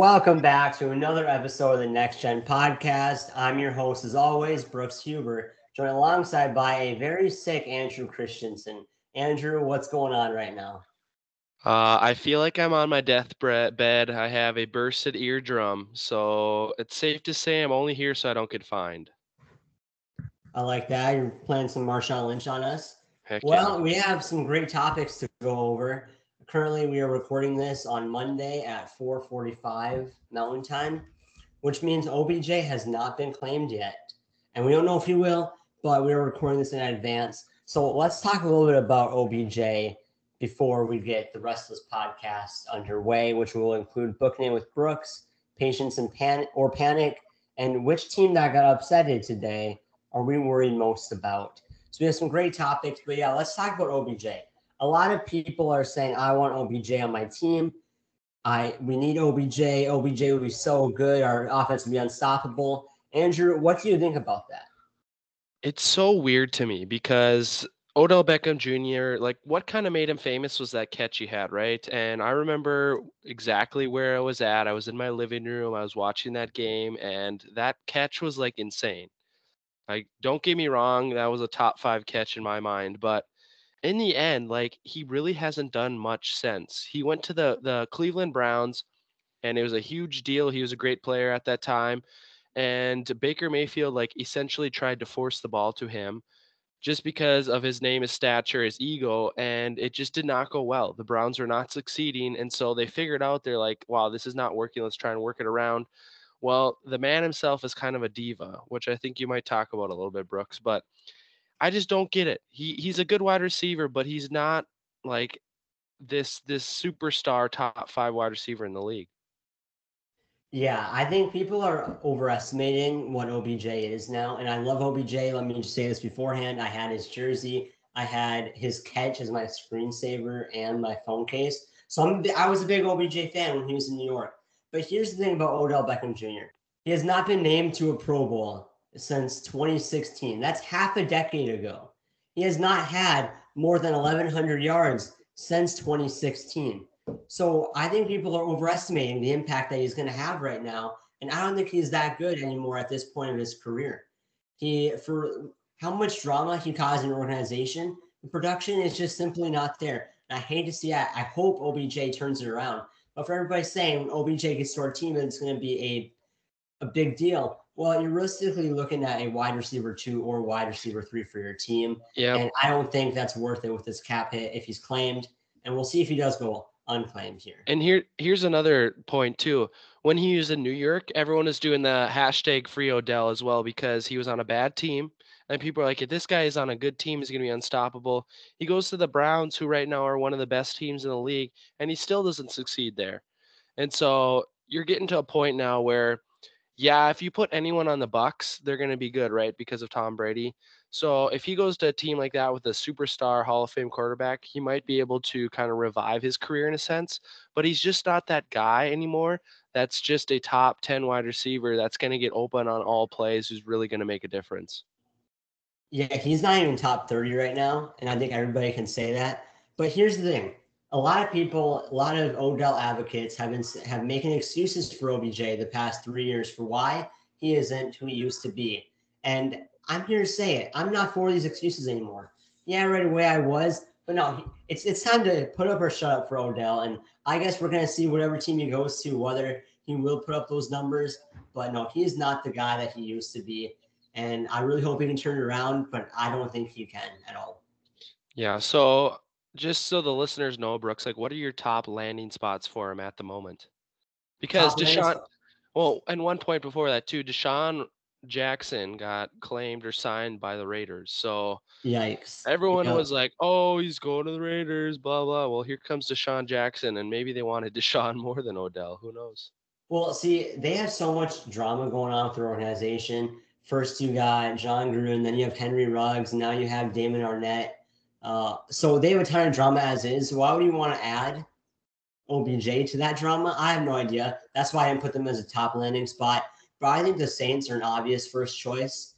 Welcome back to another episode of the Next Gen Podcast. I'm your host, as always, Brooks Huber, joined alongside by a very sick Andrew Christensen. Andrew, what's going on right now? I feel like I'm on my deathbed. I have a bursted eardrum, so it's safe to say I'm only here so I don't get fined. I like that. You're playing some Marshawn Lynch on us. Heck well, yeah. We have some great topics to go over. Currently, we are recording this on Monday at 4:45 Mountain Time, which means OBJ has not been claimed yet. And we don't know if he will, but we are recording this in advance. So let's talk a little bit about OBJ before we get the rest of this podcast underway, which will include Booking it with Brooks, Patience and Panic, and which team that got upsetted today are we worried most about. So we have some great topics, but yeah, let's talk about OBJ. A lot of people are saying, I want OBJ on my team. We need OBJ. OBJ would be so good. Our offense would be unstoppable. Andrew, what do you think about that? It's so weird to me because Odell Beckham Jr., like what kind of made him famous was that catch he had, right? And I remember exactly where I was at. I was in my living room. I was watching that game, and that catch was like insane. Like, don't get me wrong. That was a top five catch in my mind, but in the end, like, he really hasn't done much since. He went to the Cleveland Browns, and it was a huge deal. He was a great player at that time. And Baker Mayfield, like, essentially tried to force the ball to him just because of his name, his stature, his ego, and it just did not go well. The Browns were not succeeding, and so they figured out, they're like, wow, this is not working. Let's try and work it around. Well, the man himself is kind of a diva, which I think you might talk about a little bit, Brooks, but I just don't get it. He's a good wide receiver, but he's not like this superstar top five wide receiver in the league. Yeah, I think people are overestimating what OBJ is now, and I love OBJ. Let me just say this beforehand. I had his jersey. I had his catch as my screensaver and my phone case. So I was a big OBJ fan when he was in New York. But here's the thing about Odell Beckham Jr. He has not been named to a Pro Bowl since 2016. That's half a decade ago. He has not had more than 1,100 yards since 2016. So I think people are overestimating the impact that he's going to have right now. And I don't think he's that good anymore at this point of his career. For how much drama he caused in organization, the production is just simply not there. And I hate to see that. I hope OBJ turns it around. But for everybody saying when OBJ gets to our team, it's going to be a big deal. Well, you're realistically looking at a wide receiver 2 or wide receiver 3 for your team. Yeah. And I don't think that's worth it with this cap hit if he's claimed. And we'll see if he does go unclaimed here. And here's another point, too. When he was in New York, everyone is doing the hashtag free Odell as well because he was on a bad team. And people are like, if this guy is on a good team, he's going to be unstoppable. He goes to the Browns, who right now are one of the best teams in the league, and he still doesn't succeed there. And so you're getting to a point now where, yeah, if you put anyone on the Bucs, they're going to be good, right, because of Tom Brady. So if he goes to a team like that with a superstar Hall of Fame quarterback, he might be able to kind of revive his career in a sense. But he's just not that guy anymore. That's just a top 10 wide receiver that's going to get open on all plays, who's really going to make a difference. Yeah, he's not even top 30 right now, and I think everybody can say that. But here's the thing. A lot of Odell advocates have making excuses for OBJ the past 3 years for why he isn't who he used to be. And I'm here to say it. I'm not for these excuses anymore. Yeah, right away I was. But no, it's time to put up or shut up for Odell. And I guess we're going to see whatever team he goes to, whether he will put up those numbers. But no, he's not the guy that he used to be. And I really hope he can turn it around, but I don't think he can at all. Yeah, so just so the listeners know, Brooks, like, what are your top landing spots for him at the moment? Because and one point before that too, Deshaun Jackson got claimed or signed by the Raiders. So yikes! Everyone was like, "Oh, he's going to the Raiders," blah blah. Well, here comes Deshaun Jackson, and maybe they wanted Deshaun more than Odell. Who knows? Well, see, they have so much drama going on with their organization. First, you got John Gruden, then you have Henry Ruggs, now you have Damon Arnett. So they have a ton of drama as is. Why would you want to add OBJ to that drama? I have no idea. That's why I didn't put them as a top landing spot. But I think the Saints are an obvious first choice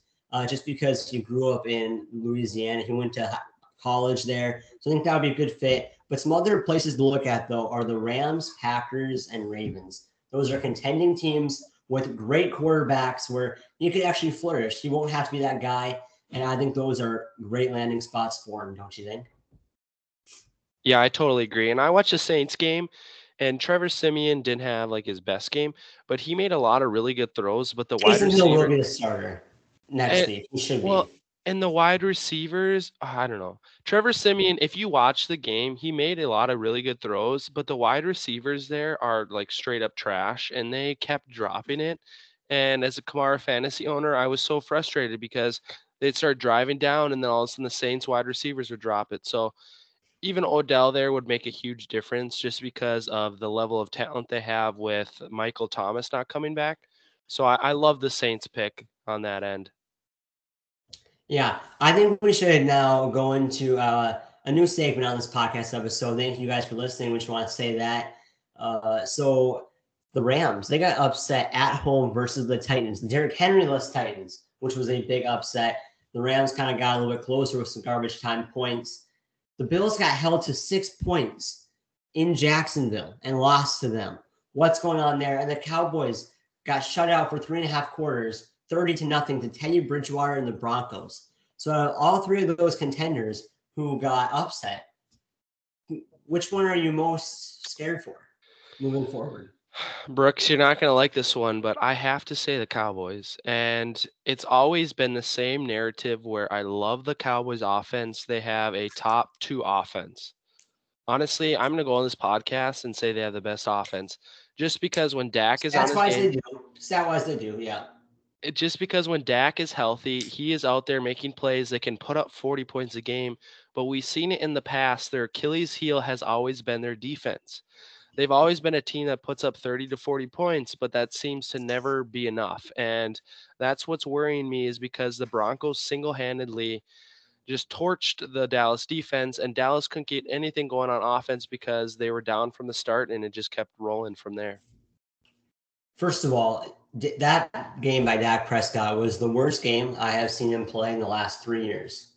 just because he grew up in Louisiana. He went to college there. So I think that would be a good fit. But some other places to look at, though, are the Rams, Packers, and Ravens. Those are contending teams with great quarterbacks where you could actually flourish. He won't have to be that guy. And I think those are great landing spots for him, don't you think? Yeah, I totally agree. And I watched the Saints game, and Trevor Siemian didn't have like his best game, but he made a lot of really good throws. But the wide receiver will be a starter next week. He should be. And the wide receivers, I don't know. Trevor Siemian, if you watch the game, he made a lot of really good throws, but the wide receivers there are like straight up trash, and they kept dropping it. And as a Kamara fantasy owner, I was so frustrated because they'd start driving down, and then all of a sudden the Saints wide receivers would drop it. So even Odell there would make a huge difference just because of the level of talent they have with Michael Thomas not coming back. So I love the Saints pick on that end. Yeah, I think we should now go into a new segment on this podcast episode. Thank you guys for listening. We just want to say that. So the Rams, they got upset at home versus the Titans. Derrick Henry-less Titans, which was a big upset. The Rams kind of got a little bit closer with some garbage time points. The Bills got held to 6 points in Jacksonville and lost to them. What's going on there? And the Cowboys got shut out for 3.5 quarters. 30-0 to Teddy Bridgewater and the Broncos. So all three of those contenders who got upset, which one are you most scared for moving forward? Brooks, you're not going to like this one, but I have to say the Cowboys. And it's always been the same narrative where I love the Cowboys offense. They have a top two offense. Honestly, I'm going to go on this podcast and say they have the best offense just because when Dak is on his game. Stat-wise, they do, yeah. Just because when Dak is healthy, he is out there making plays that can put up 40 points a game. But we've seen it in the past. Their Achilles heel has always been their defense. They've always been a team that puts up 30 to 40 points, but that seems to never be enough. And that's what's worrying me is because the Broncos single-handedly just torched the Dallas defense, and Dallas couldn't get anything going on offense because they were down from the start, and it just kept rolling from there. First of all, that game by Dak Prescott was the worst game I have seen him play in the last 3 years.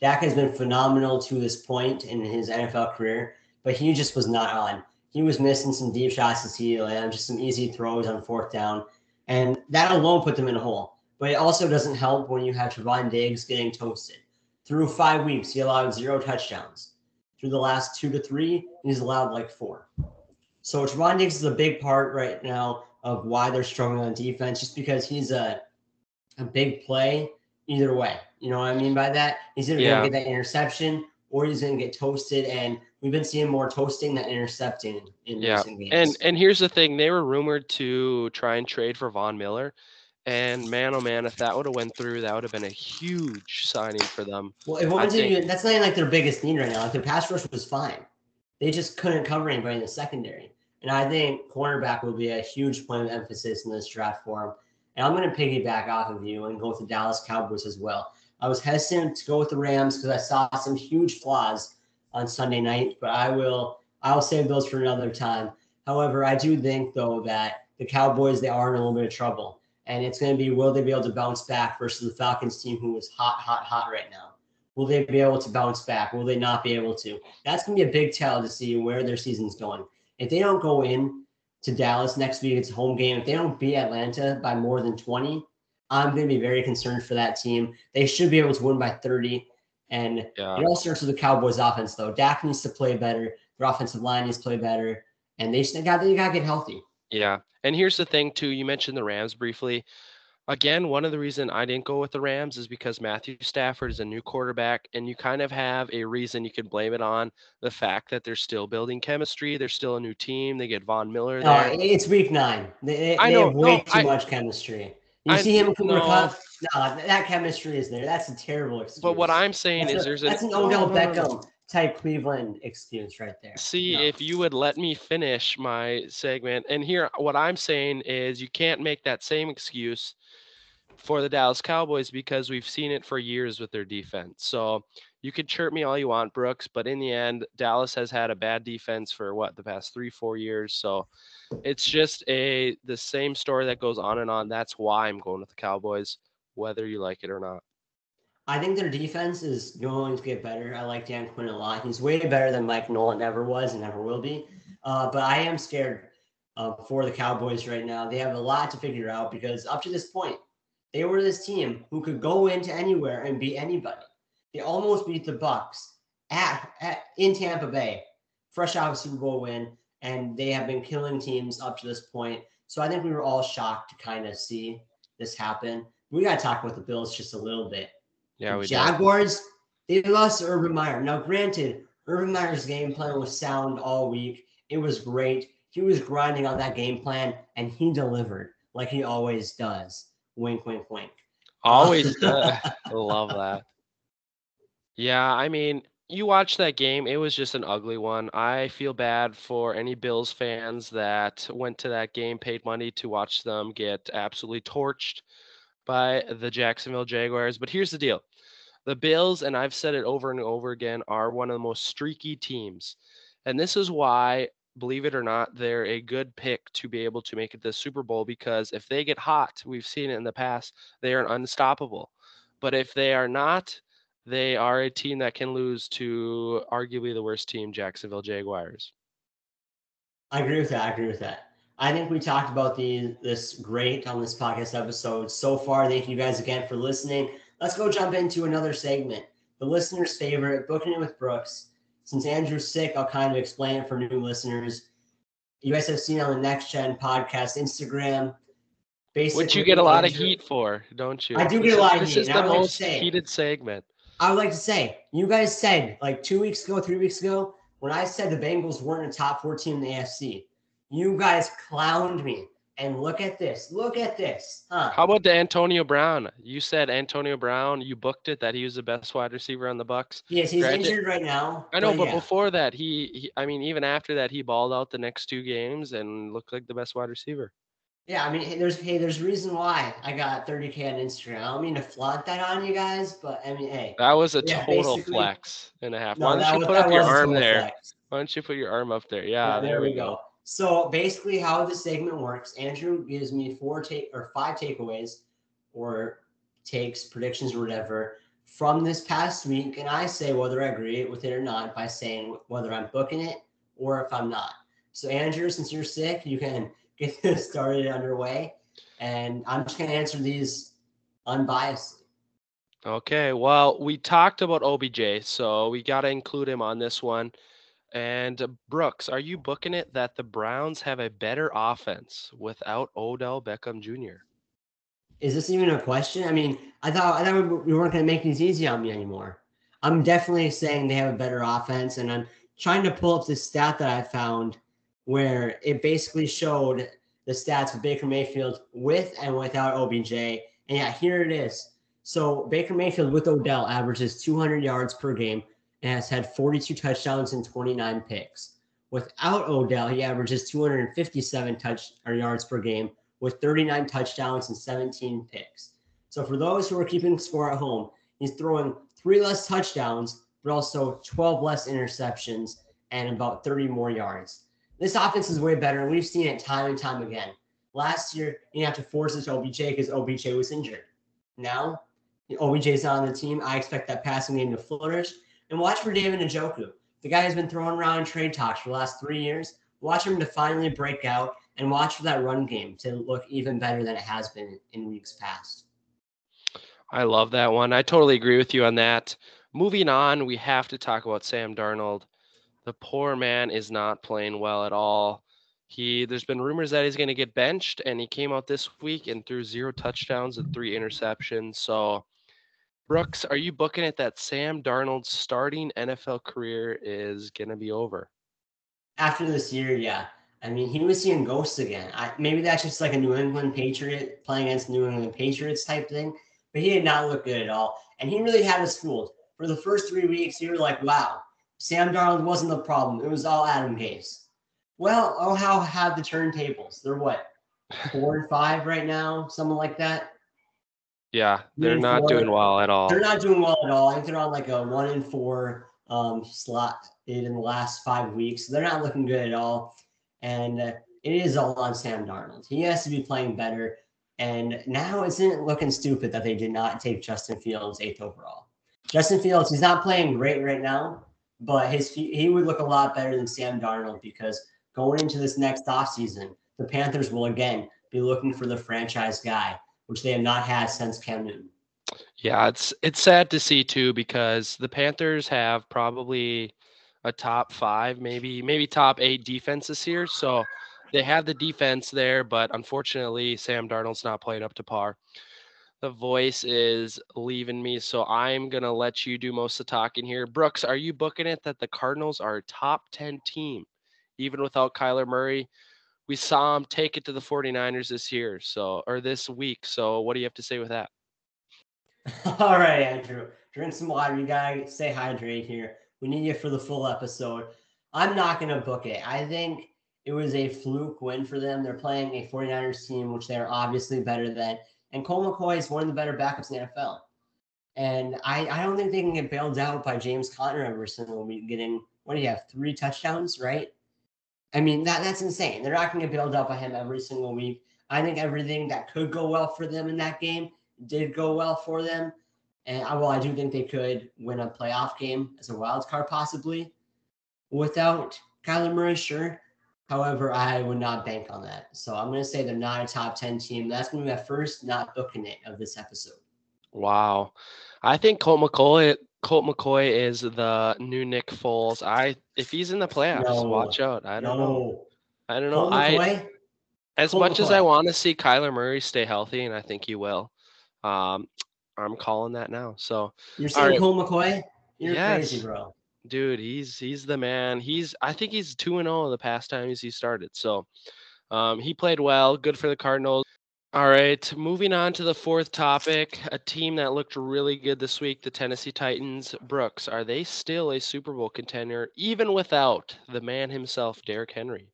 Dak has been phenomenal to this point in his NFL career, but he just was not on. He was missing some deep shots to CeeDee Lamb, just some easy throws on fourth down, and that alone put them in a hole. But it also doesn't help when you have Trevon Diggs getting toasted. Through 5 weeks, he allowed 0 touchdowns. Through the last 2 to 3, he's allowed like 4. So Trevon Diggs is a big part right now of why they're struggling on defense, just because he's a big play either way. You know what I mean by that? He's either going to get that interception or he's going to get toasted, and we've been seeing more toasting than intercepting in recent games. And here's the thing. They were rumored to try and trade for Von Miller, and man, oh man, if that would have went through, that would have been a huge signing for them. Well, if that's not even like their biggest need right now. Like their pass rush was fine. They just couldn't cover anybody in the secondary. And I think cornerback will be a huge point of emphasis in this draft for him. And I'm going to piggyback off of you and go with the Dallas Cowboys as well. I was hesitant to go with the Rams because I saw some huge flaws on Sunday night, but I'll save those for another time. However, I do think, though, that the Cowboys, they are in a little bit of trouble. And it's going to be, will they be able to bounce back versus the Falcons team who is hot, hot, hot right now? Will they be able to bounce back? Will they not be able to? That's going to be a big tell to see where their season's going. If they don't go in to Dallas next week, it's a home game. If they don't beat Atlanta by more than 20, I'm going to be very concerned for that team. They should be able to win by 30. And it all starts with the Cowboys offense, though. Dak needs to play better. Their offensive line needs to play better. And they got to get healthy. Yeah. And here's the thing, too. You mentioned the Rams briefly. Again, one of the reason I didn't go with the Rams is because Matthew Stafford is a new quarterback, and you kind of have a reason you can blame it on the fact that they're still building chemistry. They're still a new team. They get Von Miller there. It's week 9. They have way too much chemistry. That chemistry is there. That's a terrible excuse. But what I'm saying is an Odell Beckham type Cleveland excuse right there. If you would let me finish my segment. And here, what I'm saying is you can't make that same excuse for the Dallas Cowboys because we've seen it for years with their defense. So you can chirp me all you want, Brooks, but in the end, Dallas has had a bad defense for the past 3-4 years. So it's just the same story that goes on and on. That's why I'm going with the Cowboys, whether you like it or not. I think their defense is going to get better. I like Dan Quinn a lot. He's way better than Mike Nolan ever was and never will be. But I am scared for the Cowboys right now. They have a lot to figure out because up to this point, they were this team who could go into anywhere and beat anybody. They almost beat the Bucks in Tampa Bay, fresh out of a Super Bowl win, and they have been killing teams up to this point. So I think we were all shocked to kind of see this happen. We got to talk about the Bills just a little bit. Yeah, we Jaguars, they lost Urban Meyer. Now, granted, Urban Meyer's game plan was sound all week. It was great. He was grinding on that game plan, and he delivered like he always does. Wink, wink, wink. Always does. I love that. Yeah, I mean, you watch that game. It was just an ugly one. I feel bad for any Bills fans that went to that game, paid money to watch them get absolutely torched by the Jacksonville Jaguars. But here's the deal. The Bills, and I've said it over and over again, are one of the most streaky teams. And this is why, believe it or not, they're a good pick to be able to make it the Super Bowl, because if they get hot, we've seen it in the past, they are unstoppable. But if they are not, they are a team that can lose to arguably the worst team, Jacksonville Jaguars. I agree with that. I think we talked about this great on this podcast episode so far. Thank you guys again for listening. Let's go jump into another segment. The listener's favorite, Booking It with Brooks. Since Andrew's sick, I'll kind of explain it for new listeners. You guys have seen on the Next Gen Podcast Instagram. Basically, which you get a lot of heat for, don't you? I do get a lot of heat. This is the most heated segment. I would like to say, you guys said like 3 weeks ago, when I said the Bengals weren't a top 4 team in the AFC, you guys clowned me. And look at this. Huh? How about the Antonio Brown? You said Antonio Brown, you booked it that he was the best wide receiver on the Bucks. Yes, he's injured right now. I know, but yeah. Before that, even after that, he balled out the next 2 games and looked like the best wide receiver. Yeah, I mean, there's a reason why I got 30K on Instagram. I don't mean to flaunt that on you guys, but I mean, hey. That was a total flex and a half. No, Why don't you put your arm up there? Yeah, there we go. So basically how this segment works, Andrew gives me 5 takeaways or takes, predictions or whatever from this past week, and I say whether I agree with it or not by saying whether I'm booking it or if I'm not. So Andrew, since you're sick, you can get this started underway, and I'm just going to answer these unbiasedly. Okay, well, we talked about OBJ, so we got to include him on this one. And Brooks, are you booking it that the Browns have a better offense without Odell Beckham Jr.? Is this even a question? I mean, I thought we weren't going to make these easy on me anymore. I'm definitely saying they have a better offense, and I'm trying to pull up this stat that I found where it basically showed the stats of Baker Mayfield with and without OBJ. And yeah, here it is. So Baker Mayfield with Odell averages 200 yards per game, and has had 42 touchdowns and 29 picks. Without Odell, he averages 257 yards per game with 39 touchdowns and 17 picks. So for those who are keeping score at home, he's throwing 3 less touchdowns, but also 12 less interceptions and about 30 more yards. This offense is way better, and we've seen it time and time again. Last year, you didn't have to force it to OBJ because OBJ was injured. Now, OBJ's not on the team. I expect that passing game to flourish. And watch for David Njoku. The guy has been throwing around trade talks for the last 3 years. Watch him to finally break out, and watch for that run game to look even better than it has been in weeks past. I love that one. I totally agree with you on that. Moving on, we have to talk about Sam Darnold. The poor man is not playing well at all. There's been rumors that he's going to get benched, and he came out this week and threw 0 touchdowns and 3 interceptions. So Brooks, are you booking it that Sam Darnold's starting NFL career is going to be over? After this year, yeah. I mean, he was seeing ghosts again. Maybe that's just like a New England Patriot playing against New England Patriots type thing, but he did not look good at all. And he really had us fooled. For the first 3 weeks, you were like, wow, Sam Darnold wasn't the problem. It was all Adam Gase. Well, how have the turntables. They're what, 4 and 5 right now, something like that? Yeah, they're not doing well at all. I think they're on like a 1 and 4 slot in the last 5 weeks. They're not looking good at all. And it is all on Sam Darnold. He has to be playing better. And now isn't looking stupid that they did not take Justin Fields 8th overall. Justin Fields, he's not playing great right now, but he would look a lot better than Sam Darnold, because going into this next offseason, the Panthers will again be looking for the franchise guy, which they have not had since Cam Newton. Yeah, it's sad to see too, because the Panthers have probably a top five, maybe top eight defense this year. So they have the defense there, but unfortunately, Sam Darnold's not playing up to par. The voice is leaving me, so I'm going to let you do most of the talking here. Brooks, are you booking it that the Cardinals are a top 10 team, even without Kyler Murray? We saw him take it to the 49ers this week. So what do you have to say with that? All right, Andrew. Drink some water. You got to stay hydrated here. We need you for the full episode. I'm not going to book it. I think it was a fluke win for them. They're playing a 49ers team, which they are obviously better than. And Cole McCoy is one of the better backups in the NFL. And I don't think they can get bailed out by James Conner every single week getting, what do you have, 3 touchdowns, right? I mean, that's insane. They're not going to get bailed out by him every single week. I think everything that could go well for them in that game did go well for them. And I do think they could win a playoff game as a wild card possibly without Kyler Murray, sure. However, I would not bank on that. So I'm going to say they're not a top 10 team. That's going to be my first not booking it of this episode. Wow. I think Colt McCoy is the new Nick Foles. If he's in the playoffs, watch out. I don't know. As much as I want to see Kyler Murray stay healthy, and I think he will, I'm calling that now. So you're saying right. Colt McCoy? You're crazy, bro. Dude, he's the man. I think he's 2-0 the past times he started. So he played well. Good for the Cardinals. All right, moving on to the fourth topic, a team that looked really good this week, the Tennessee Titans. Brooks, are they still a Super Bowl contender, even without the man himself, Derrick Henry?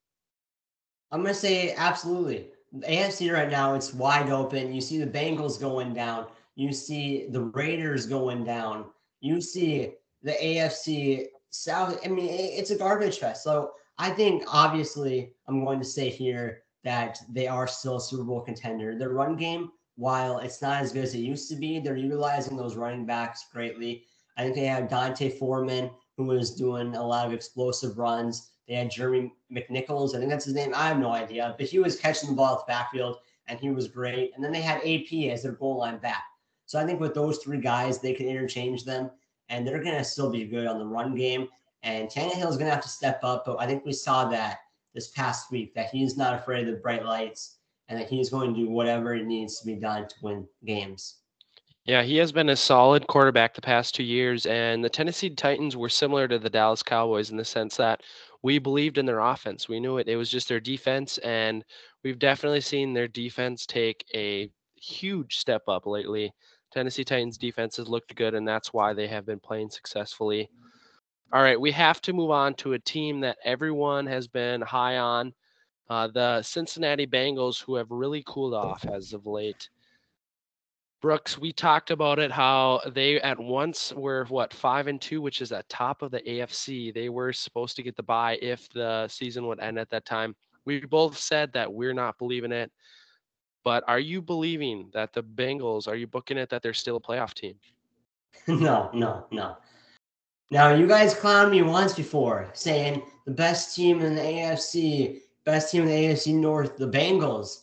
I'm going to say absolutely. The AFC right now, it's wide open. You see the Bengals going down. You see the Raiders going down. You see the AFC South. I mean, it's a garbage fest. So I think, obviously, I'm going to say here that they are still a Super Bowl contender. Their run game, while it's not as good as it used to be, they're utilizing those running backs greatly. I think they have Dante Foreman, who was doing a lot of explosive runs. They had Jeremy McNichols. I think that's his name. I have no idea. But he was catching the ball at the backfield, and he was great. And then they had AP as their goal line back. So I think with those three guys, they can interchange them, and they're going to still be good on the run game. And Tannehill is going to have to step up. But I think we saw that this past week, that he's not afraid of the bright lights and that he's going to do whatever it needs to be done to win games. Yeah, he has been a solid quarterback the past 2 years, and the Tennessee Titans were similar to the Dallas Cowboys in the sense that we believed in their offense. We knew it. It was just their defense, and we've definitely seen their defense take a huge step up lately. Tennessee Titans defense has looked good, and that's why they have been playing successfully. All right, we have to move on to a team that everyone has been high on, the Cincinnati Bengals, who have really cooled off as of late. Brooks, we talked about it, how they at once were, 5-2, which is at top of the AFC. They were supposed to get the bye if the season would end at that time. We both said that we're not believing it. But are you believing that the Bengals, are you booking it that they're still a playoff team? No. Now, you guys clowned me once before saying the best team in the AFC, the Bengals,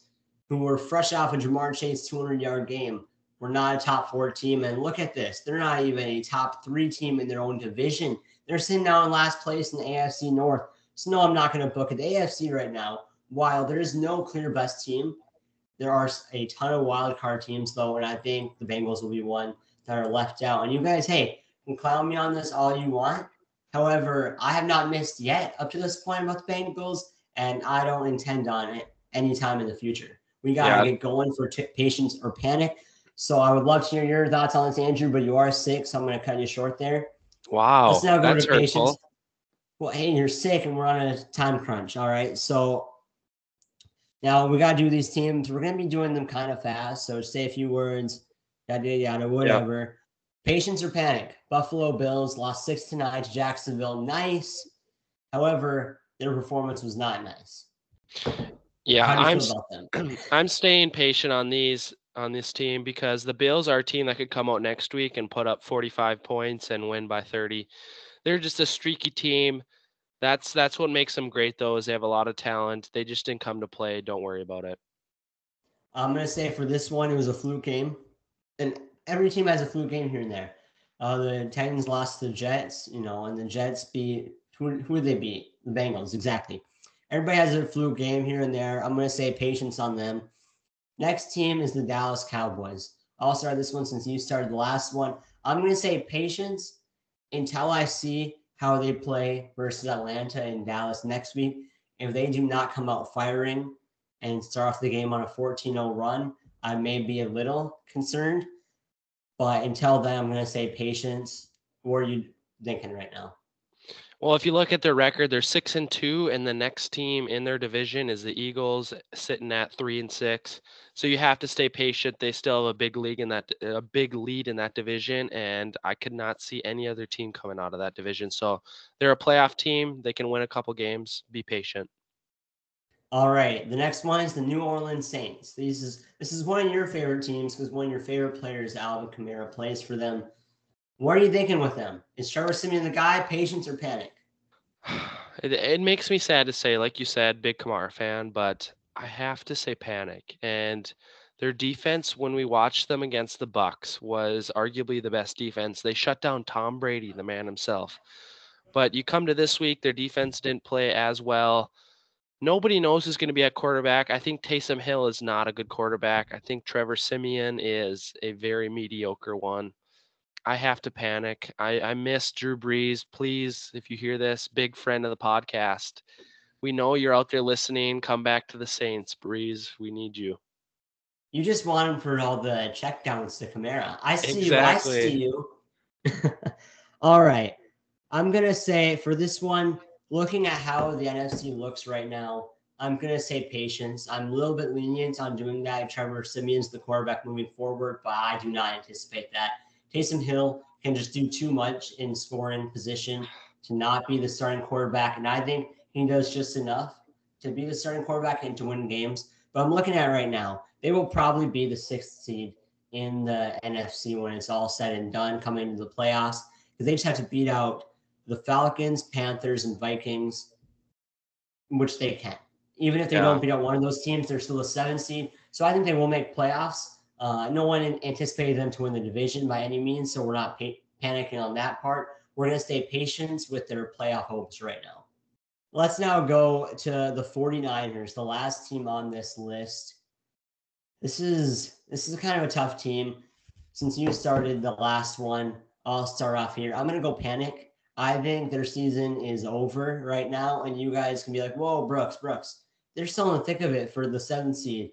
who were fresh off of Jamar Chase 200-yard game, were not a top 4 team. And look at this. They're not even a top 3 team in their own division. They're sitting now in last place in the AFC North. So, no, I'm not going to book it. The AFC right now, while there is no clear best team, there are a ton of wild card teams, though, and I think the Bengals will be one that are left out. And you guys, hey, can clown me on this all you want. However, I have not missed yet up to this point about the Bengals, and I don't intend on it anytime in the future. We got to get going for Patience or Panic. So I would love to hear your thoughts on this, Andrew, but you are sick, so I'm going to cut you short there. Wow. Let's now go to Patience. Hurtful. Well, hey, you're sick, and we're on a time crunch, all right? So now we got to do these teams. We're going to be doing them kind of fast, so say a few words, yada, yada, whatever. Yeah. Patience or Panic. Buffalo Bills lost 6-9 to Jacksonville. Nice. However, their performance was not nice. Yeah, I'm staying patient on this team, because the Bills are a team that could come out next week and put up 45 points and win by 30. They're just a streaky team. That's what makes them great, though, is they have a lot of talent. They just didn't come to play. Don't worry about it. I'm going to say for this one, it was a fluke game. And every team has a fluke game here and there. The Titans lost to the Jets, and the Jets beat – who did they beat? The Bengals, exactly. Everybody has a fluke game here and there. I'm going to say patience on them. Next team is the Dallas Cowboys. I'll start this one since you started the last one. I'm going to say patience until I see how they play versus Atlanta and Dallas next week. If they do not come out firing and start off the game on a 14-0 run, I may be a little concerned. But until then, I'm going to say patience. What are you thinking right now? Well, if you look at their record, they're 6-2, and the next team in their division is the Eagles, sitting at 3-6. So you have to stay patient. They still have a big lead in that division, and I could not see any other team coming out of that division. So they're a playoff team. They can win a couple games. Be patient. All right. The next one is the New Orleans Saints. This is one of your favorite teams because one of your favorite players, Alvin Kamara, plays for them. What are you thinking with them? Is Trevor Siemian the guy? Patience or panic? It makes me sad to say, like you said, big Kamara fan, but I have to say panic. And their defense, when we watched them against the Bucs, was arguably the best defense. They shut down Tom Brady, the man himself. But you come to this week, their defense didn't play as well. Nobody knows who's going to be at quarterback. I think Taysom Hill is not a good quarterback. I think Trevor Siemian is a very mediocre one. I have to panic. I miss Drew Brees. Please, if you hear this, big friend of the podcast, we know you're out there listening. Come back to the Saints, Brees. We need you. You just want him for all the checkdowns to Kamara. I see exactly. You. I see you. All right. I'm going to say for this one, looking at how the NFC looks right now, I'm going to say patience. I'm a little bit lenient on doing that. Trevor Siemian's the quarterback moving forward, but I do not anticipate that. Taysom Hill can just do too much in scoring position to not be the starting quarterback. And I think he does just enough to be the starting quarterback and to win games. But I'm looking at it right now. They will probably be the 6th seed in the NFC when it's all said and done coming into the playoffs, because they just have to beat out the Falcons, Panthers, and Vikings, which they can. Even if they don't beat out one of those teams, they're still the 7th seed. So I think they will make playoffs. No one anticipated them to win the division by any means, so we're not panicking on that part. We're going to stay patient with their playoff hopes right now. Let's now go to the 49ers, the last team on this list. This is kind of a tough team. Since you started the last one, I'll start off here. I'm going to go panic. I think their season is over right now, and you guys can be like, whoa, Brooks. They're still in the thick of it for the 7th seed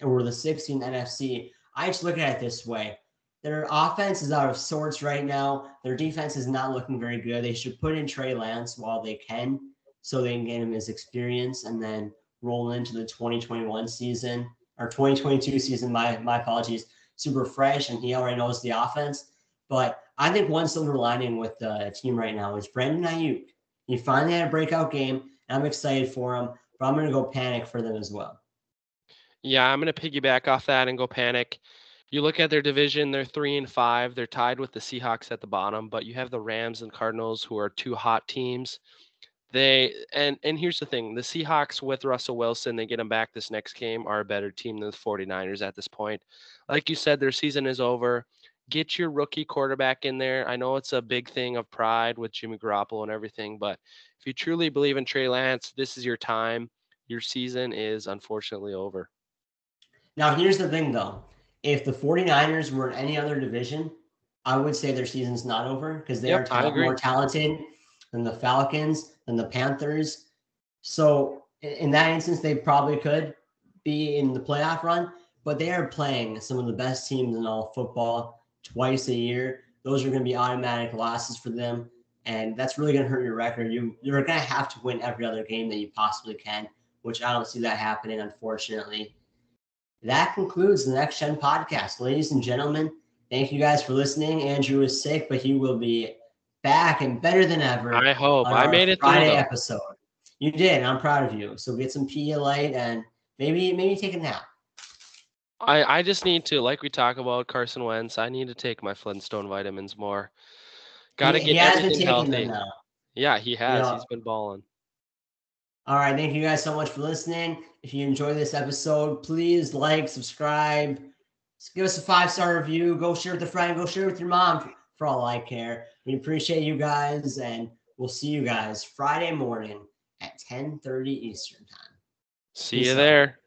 or the 16th NFC. I just look at it this way. Their offense is out of sorts right now. Their defense is not looking very good. They should put in Trey Lance while they can so they can get him his experience and then roll into the 2021 season or 2022 season, my apologies, super fresh, and he already knows the offense. But I think one silver lining with the team right now is Brandon Ayuk. He finally had a breakout game, and I'm excited for him, but I'm going to go panic for them as well. Yeah, I'm going to piggyback off that and go panic. You look at their division, they're 3-5. They're tied with the Seahawks at the bottom, but you have the Rams and Cardinals who are two hot teams. And here's the thing. The Seahawks with Russell Wilson, they get him back this next game, are a better team than the 49ers at this point. Like you said, their season is over. Get your rookie quarterback in there. I know it's a big thing of pride with Jimmy Garoppolo and everything, but if you truly believe in Trey Lance, this is your time. Your season is unfortunately over. Now, here's the thing, though. If the 49ers were in any other division, I would say their season's not over because they are more talented than the Falcons, than the Panthers. So in that instance, they probably could be in the playoff run, but they are playing some of the best teams in all football twice a year. Those are going to be automatic losses for them, and that's really going to hurt your record. You're going to have to win every other game that you possibly can, which I don't see that happening, unfortunately. That concludes the Next Gen Podcast. Ladies and gentlemen, thank you guys for listening. Andrew is sick, but he will be back and better than ever. I hope. I made it through the Friday episode. You did. I'm proud of you. So get some Pedialyte and maybe take a nap. I just need to, like we talk about Carson Wentz, I need to take my Flintstone vitamins more. Got to get everything healthy. Yeah, he has. He's been balling. All right. Thank you guys so much for listening. If you enjoyed this episode, please like, subscribe, just give us a 5-star review. Go share with a friend. Go share with your mom for all I care. We appreciate you guys, and we'll see you guys Friday morning at 10:30 Eastern time. See you there.